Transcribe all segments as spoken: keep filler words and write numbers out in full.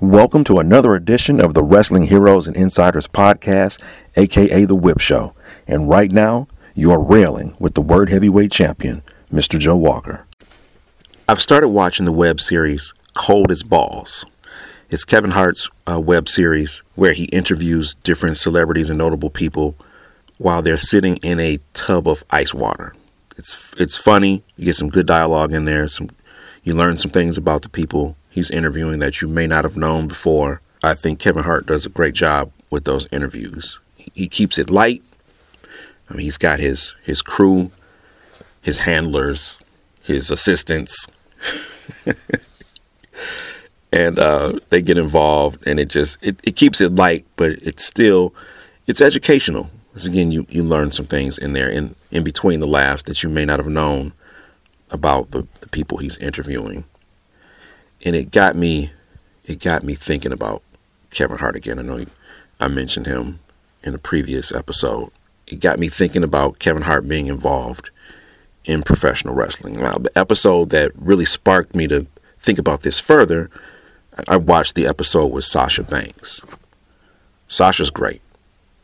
Welcome to another edition of the Wrestling Heroes and Insiders podcast, aka The Whip Show. And right now, you are railing with the World Heavyweight Champion, Mister Joe Walker. I've started watching the web series Cold as Balls. It's Kevin Hart's uh, web series where he interviews different celebrities and notable people while they're sitting in a tub of ice water. It's it's funny. You get some good dialogue in there. Some you learn some things about the people he's interviewing that you may not have known before. I think Kevin Hart does a great job with those interviews. He keeps it light. I mean, he's got his his crew, his handlers, his assistants, and uh, they get involved. And it just it, it keeps it light, but it's still it's educational. Because again, you you learn some things in there in in between the laughs that you may not have known about the, the people he's interviewing. And it got me, it got me thinking about Kevin Hart again. I know he, I mentioned him in a previous episode. It got me thinking about Kevin Hart being involved in professional wrestling. Now, the episode that really sparked me to think about this further, I watched the episode with Sasha Banks. Sasha's great.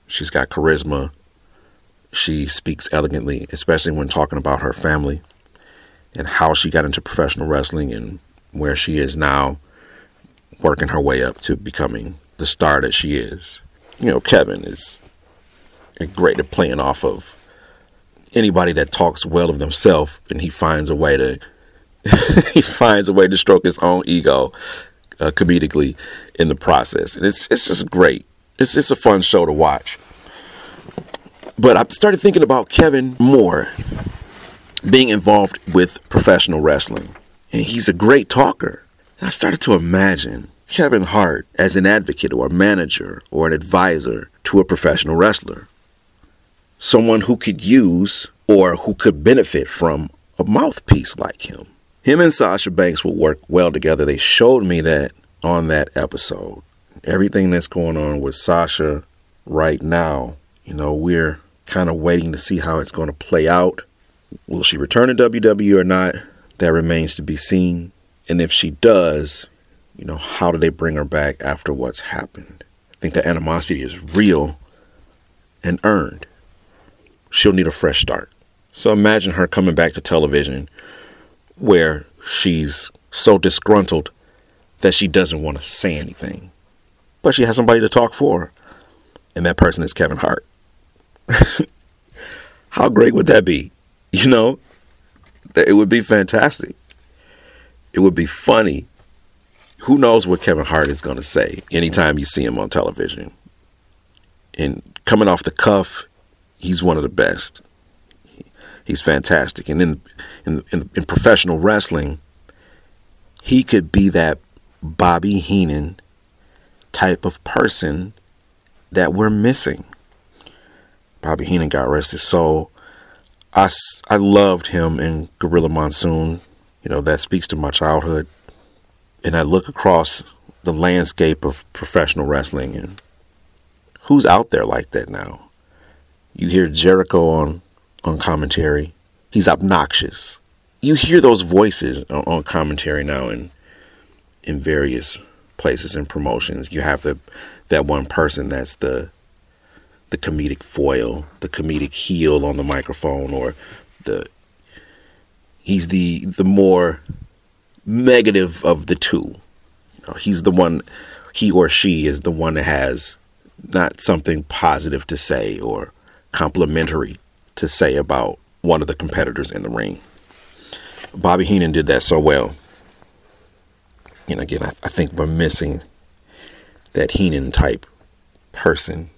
She's got charisma. She speaks elegantly, especially when talking about her family and how she got into professional wrestling and where she is now, working her way up to becoming the star that she is. You know, Kevin is great at playing off of anybody that talks well of themselves, and he finds a way to he finds a way to stroke his own ego uh, comedically in the process. And it's it's just great. It's it's a fun show to watch. But I started thinking about Kevin more being involved with professional wrestling. And he's a great talker. I started to imagine Kevin Hart as an advocate or a manager or an advisor to a professional wrestler. Someone who could use or who could benefit from a mouthpiece like him. Him and Sasha Banks would work well together. They showed me that on that episode. Everything that's going on with Sasha right now, you know, we're kind of waiting to see how it's going to play out. Will she return to W W E or not? That remains to be seen. And if she does, you know, how do they bring her back after what's happened? I think the animosity is real and earned. She'll need a fresh start. So imagine her coming back to television where she's so disgruntled that she doesn't want to say anything. But she has somebody to talk for. And that person is Kevin Hart. How great would that be? You know? It would be fantastic. It would be funny. Who knows what Kevin Hart is going to say anytime you see him on television. And coming off the cuff, he's one of the best. He's fantastic. And in in, in, in professional wrestling, he could be that Bobby Heenan type of person that we're missing. Bobby Heenan, God rest his soul. I, I loved him in Gorilla Monsoon. You know, that speaks to my childhood. And I look across the landscape of professional wrestling and who's out there like that now? You hear Jericho on, on commentary. He's obnoxious. You hear those voices on, on commentary now in, in various places and promotions. You have the, that one person that's the the comedic foil, the comedic heel on the microphone, or the he's the the more negative of the two. He's the one, he or she is the one that has not something positive to say or complimentary to say about one of the competitors in the ring. Bobby Heenan did that so well. And again, I, I think we're missing that Heenan type person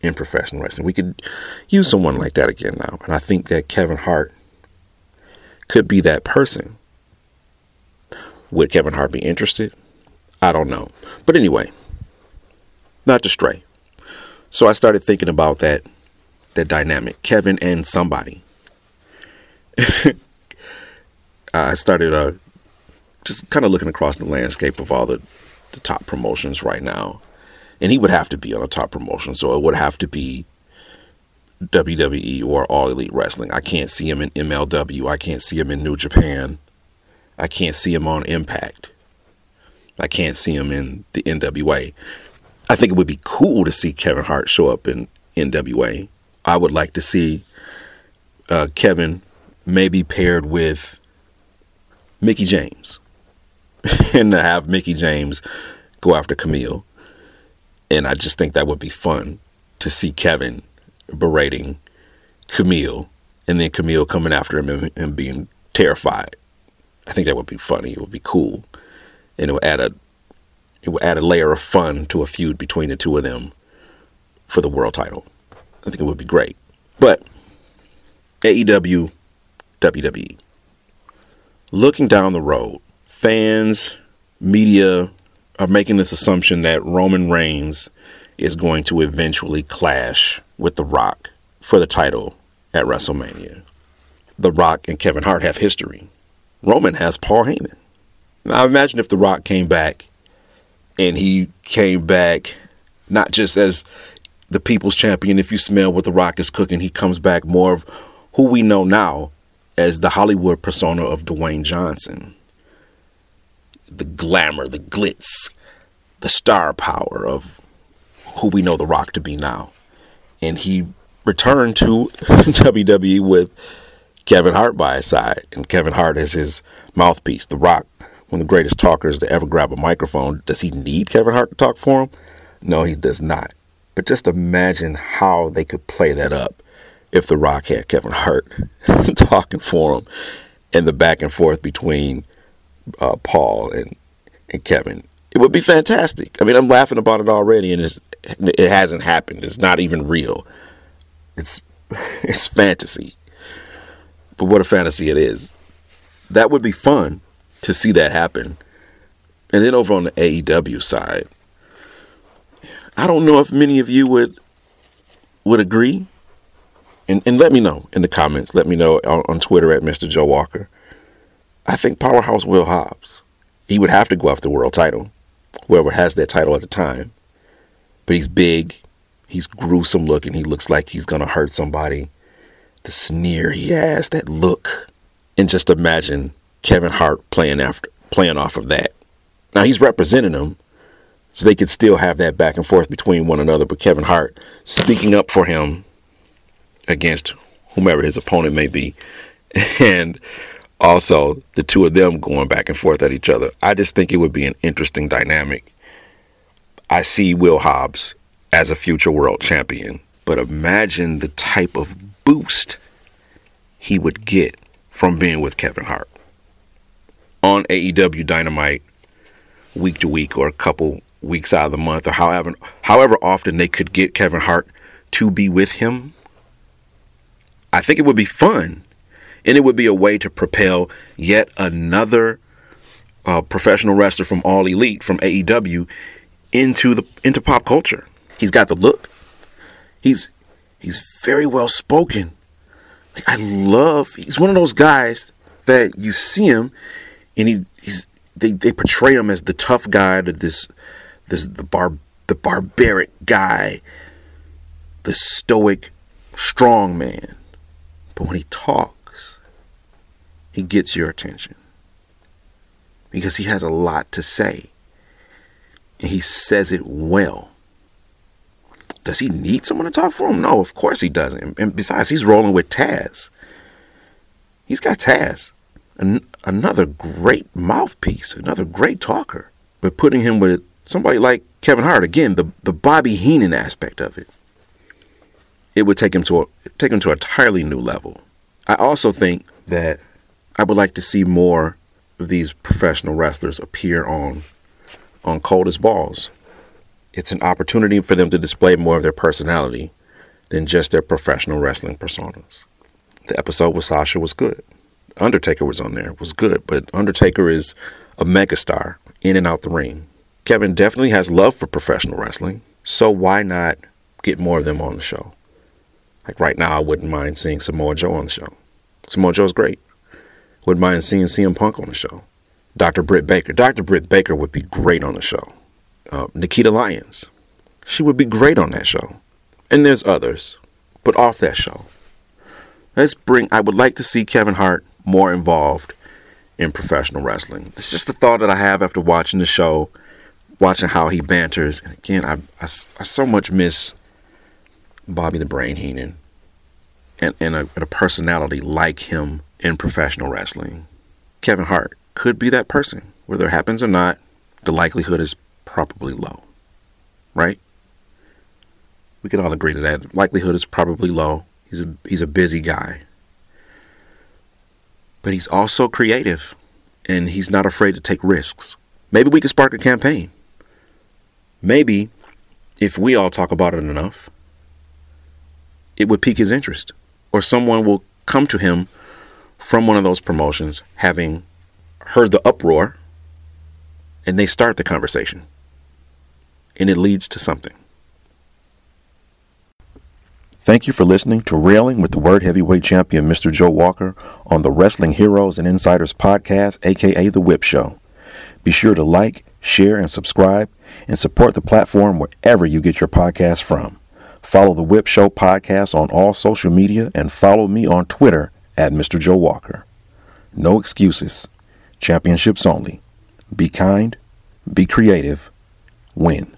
in professional wrestling. We could use someone like that again now. And I think that Kevin Hart could be that person. Would Kevin Hart be interested? I don't know. But anyway, not to stray. So I started thinking about that, that dynamic, Kevin and somebody. I started uh, just kind of looking across the landscape of all the, the top promotions right now. And he would have to be on a top promotion. So it would have to be W W E or All Elite Wrestling. I can't see him in M L W. I can't see him in New Japan. I can't see him on Impact. I can't see him in the N W A. I think it would be cool to see Kevin Hart show up in N W A. I would like to see uh, Kevin maybe paired with Mickie James and to have Mickie James go after Camille. And I just think that would be fun to see Kevin berating Camille and then Camille coming after him and, and being terrified. I think that would be funny. It would be cool. And it would add a it would add a layer of fun to a feud between the two of them for the world title. I think it would be great. But A E W, W W E. Looking down the road, fans, media are making this assumption that Roman Reigns is going to eventually clash with The Rock for the title at WrestleMania. The Rock and Kevin Hart have history. Roman has Paul Heyman. Now imagine if The Rock came back and he came back not just as the people's champion. If you smell what The Rock is cooking, he comes back more of who we know now as the Hollywood persona of Dwayne Johnson. The glamour, the glitz, the star power of who we know The Rock to be now. And he returned to W W E with Kevin Hart by his side. And Kevin Hart is his mouthpiece. The Rock, one of the greatest talkers to ever grab a microphone. Does he need Kevin Hart to talk for him? No, he does not. But just imagine how they could play that up if The Rock had Kevin Hart talking for him, and the back and forth between uh, Paul and, and Kevin. It would be fantastic. I mean, I'm laughing about it already, and it's, it hasn't happened. It's not even real. It's it's fantasy. But what a fantasy it is. That would be fun to see that happen. And then over on the A E W side, I don't know if many of you would would agree. And and let me know in the comments. Let me know on, on Twitter at Mister Joe Walker. I think Powerhouse Will Hobbs, he would have to go after the world title, whoever has that title at the time. But he's big. He's gruesome looking. He looks like he's going to hurt somebody. The sneer he has, that look. And just imagine Kevin Hart playing after, playing off of that. Now, he's representing him, so they could still have that back and forth between one another. But Kevin Hart speaking up for him against whomever his opponent may be. And also the two of them going back and forth at each other. I just think it would be an interesting dynamic. I see Will Hobbs as a future world champion. But imagine the type of boost he would get from being with Kevin Hart on A E W Dynamite week to week, or a couple weeks out of the month, or however, however often they could get Kevin Hart to be with him. I think it would be fun, and it would be a way to propel yet another uh, professional wrestler from All Elite, from A E W, into the into pop culture. He's got the look. He's he's very well spoken. Like I love. He's one of those guys that you see him, and he he's they, they portray him as the tough guy, to this this the bar the barbaric guy, the stoic, strong man. But when he talks, he gets your attention because he has a lot to say, and he says it well. Does he need someone to talk for him? No, of course he doesn't. And besides, he's rolling with Taz. He's got Taz, an- another great mouthpiece, another great talker. But putting him with somebody like Kevin Hart, again, the, the Bobby Heenan aspect of it, it would take him to a, take him to an entirely new level. I also think that I would like to see more of these professional wrestlers appear on on Cold as Balls. It's an opportunity for them to display more of their personality than just their professional wrestling personas. The episode with Sasha was good. Undertaker was on there, was good, but Undertaker is a megastar in and out the ring. Kevin definitely has love for professional wrestling, so why not get more of them on the show? Like right now, I wouldn't mind seeing Samoa Joe on the show. Samoa Joe's great. Wouldn't mind seeing C M Punk on the show. Doctor Britt Baker. Doctor Britt Baker would be great on the show. Uh, Nikita Lyons. She would be great on that show. And there's others. But off that show. Let's bring... I would like to see Kevin Hart more involved in professional wrestling. It's just the thought that I have after watching the show, watching how he banters. And again, I, I, I so much miss Bobby the Brain Heenan and, and, a, and a personality like him in professional wrestling. Kevin Hart could be that person. Whether it happens or not, the likelihood is probably low, right? We can all agree to that. Likelihood is probably low. He's a, he's a busy guy. But he's also creative, and he's not afraid to take risks. Maybe we can spark a campaign. Maybe if we all talk about it enough, it would pique his interest, or someone will come to him from one of those promotions having heard the uproar, and they start the conversation, and it leads to something. Thank you for listening to Railing with the Word Heavyweight Champion, Mister Joe Walker, on the Wrestling Heroes and Insiders podcast, aka The Whip Show. Be sure to like, share, and subscribe, and support the platform wherever you get your podcasts from. Follow The Whip Show podcast on all social media, and follow me on Twitter at Mister Joe Walker. No excuses. Championships only. Be kind. Be creative. Win.